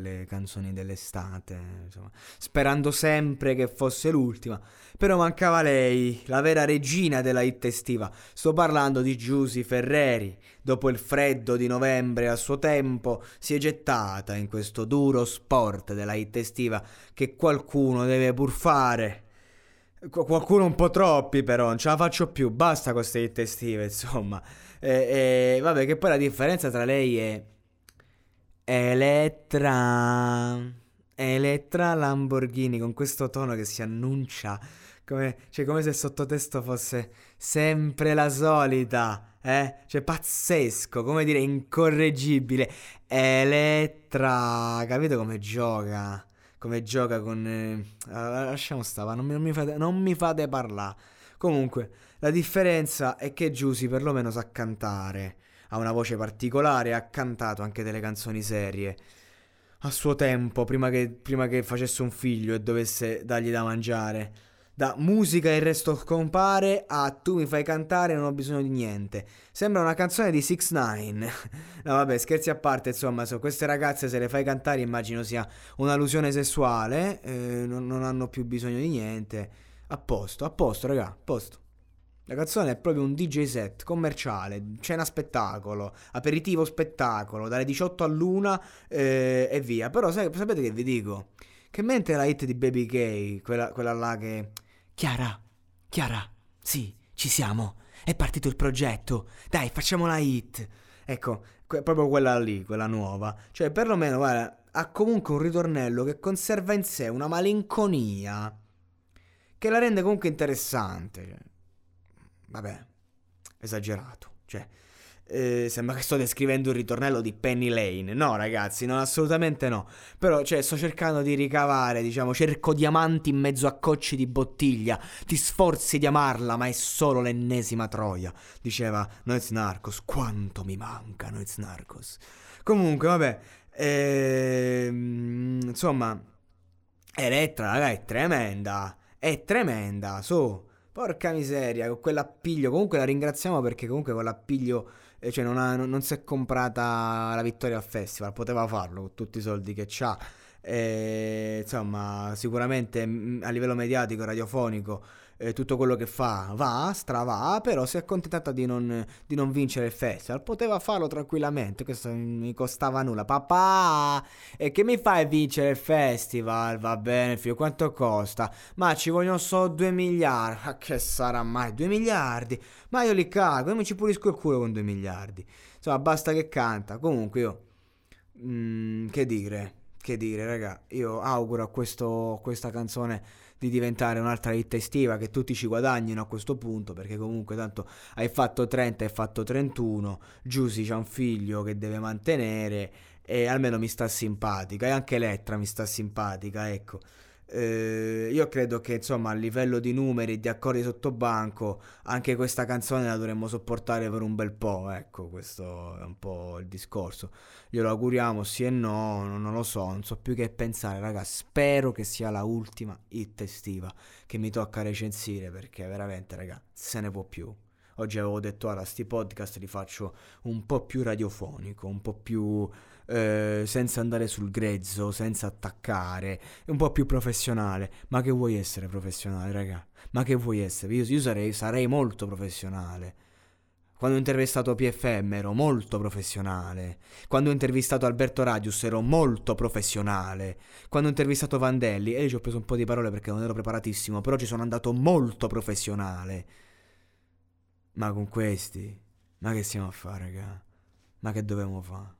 le canzoni dell'estate, insomma, sperando sempre che fosse l'ultima. Però mancava lei, la vera regina della hit estiva. Sto parlando di Giusy Ferreri. Dopo il freddo di novembre, a suo tempo, si è gettata in questo duro sport della hit estiva che qualcuno deve pur fare. Qualcuno un po' troppi, però non ce la faccio più, basta con queste hit estive, insomma. Vabbè, che poi la differenza tra lei e Elettra Lamborghini, con questo tono che si annuncia come se il sottotesto fosse sempre la solita, cioè pazzesco, come dire, incorreggibile. Elettra, capito come gioca con... lasciamo stare, non mi fate parlare. Comunque, la differenza è che Giusy perlomeno sa cantare, ha una voce particolare, ha cantato anche delle canzoni serie a suo tempo, prima che facesse un figlio e dovesse dargli da mangiare. Da Musica il resto scompare a Tu mi fai cantare non ho bisogno di niente. Sembra una canzone di 6ix9ine. No vabbè, scherzi a parte, insomma, su queste ragazze se le fai cantare immagino sia un'allusione sessuale, non hanno più bisogno di niente. A posto raga, a posto. La canzone è proprio un DJ set commerciale, cena spettacolo, aperitivo spettacolo, dalle 18 all'1 e via. Però sapete che vi dico? Che mentre la hit di Baby Gay, quella là che... Chiara, sì, ci siamo, è partito il progetto, dai, facciamo la hit. Ecco, proprio quella lì, quella nuova. Cioè, perlomeno, guarda, ha comunque un ritornello che conserva in sé una malinconia che la rende comunque interessante. Cioè, vabbè, esagerato, cioè... sembra che sto descrivendo il ritornello di Penny Lane. No ragazzi, non, assolutamente no. Però cioè sto cercando di ricavare, diciamo, cerco diamanti in mezzo a cocci di bottiglia. Ti sforzi di amarla ma è solo l'ennesima troia, diceva Noiz Narcos. Quanto mi manca Noiz Narcos. Comunque vabbè, insomma, Elettra raga, è tremenda, su. Porca miseria, con quell'appiglio. Comunque la ringraziamo perché comunque con l'appiglio, cioè non si è comprata la vittoria al festival, poteva farlo con tutti i soldi che c'ha. Insomma, sicuramente a livello mediatico, radiofonico, tutto quello che fa va, stravà, però si è accontentata di non vincere il festival. Poteva farlo tranquillamente, questo non mi costava nulla. Papà, e che mi fai vincere il festival? Va bene, figlio, quanto costa? Ma ci vogliono solo 2 miliardi. Ma che sarà mai? 2 miliardi? Ma io li cago, io mi ci pulisco il culo con 2 miliardi. Insomma, basta che canta. Comunque io... Che dire, raga, io auguro a questa canzone di diventare un'altra hit estiva, che tutti ci guadagnino a questo punto, perché comunque tanto hai fatto 30, hai fatto 31, Giusy c'ha un figlio che deve mantenere e almeno mi sta simpatica, e anche Elettra mi sta simpatica, ecco. Io credo che insomma a livello di numeri, di accordi sottobanco, anche questa canzone la dovremmo sopportare per un bel po', ecco, questo è un po' il discorso. Glielo auguriamo, sì e no, non lo so, non so più che pensare, raga. Spero che sia la ultima hit estiva che mi tocca recensire, perché veramente, raga, se ne può più. Oggi avevo detto, allora, sti podcast li faccio un po' più radiofonico, un po' più senza andare sul grezzo, senza attaccare, un po' più professionale. Ma che vuoi essere professionale, raga? Ma che vuoi essere? Io sarei molto professionale. Quando ho intervistato PFM ero molto professionale. Quando ho intervistato Alberto Radius ero molto professionale. Quando ho intervistato Vandelli, e lì ci ho preso un po' di parole perché non ero preparatissimo, però ci sono andato molto professionale. Ma con questi, ma che stiamo a fare, raga? Ma che dovevamo fare?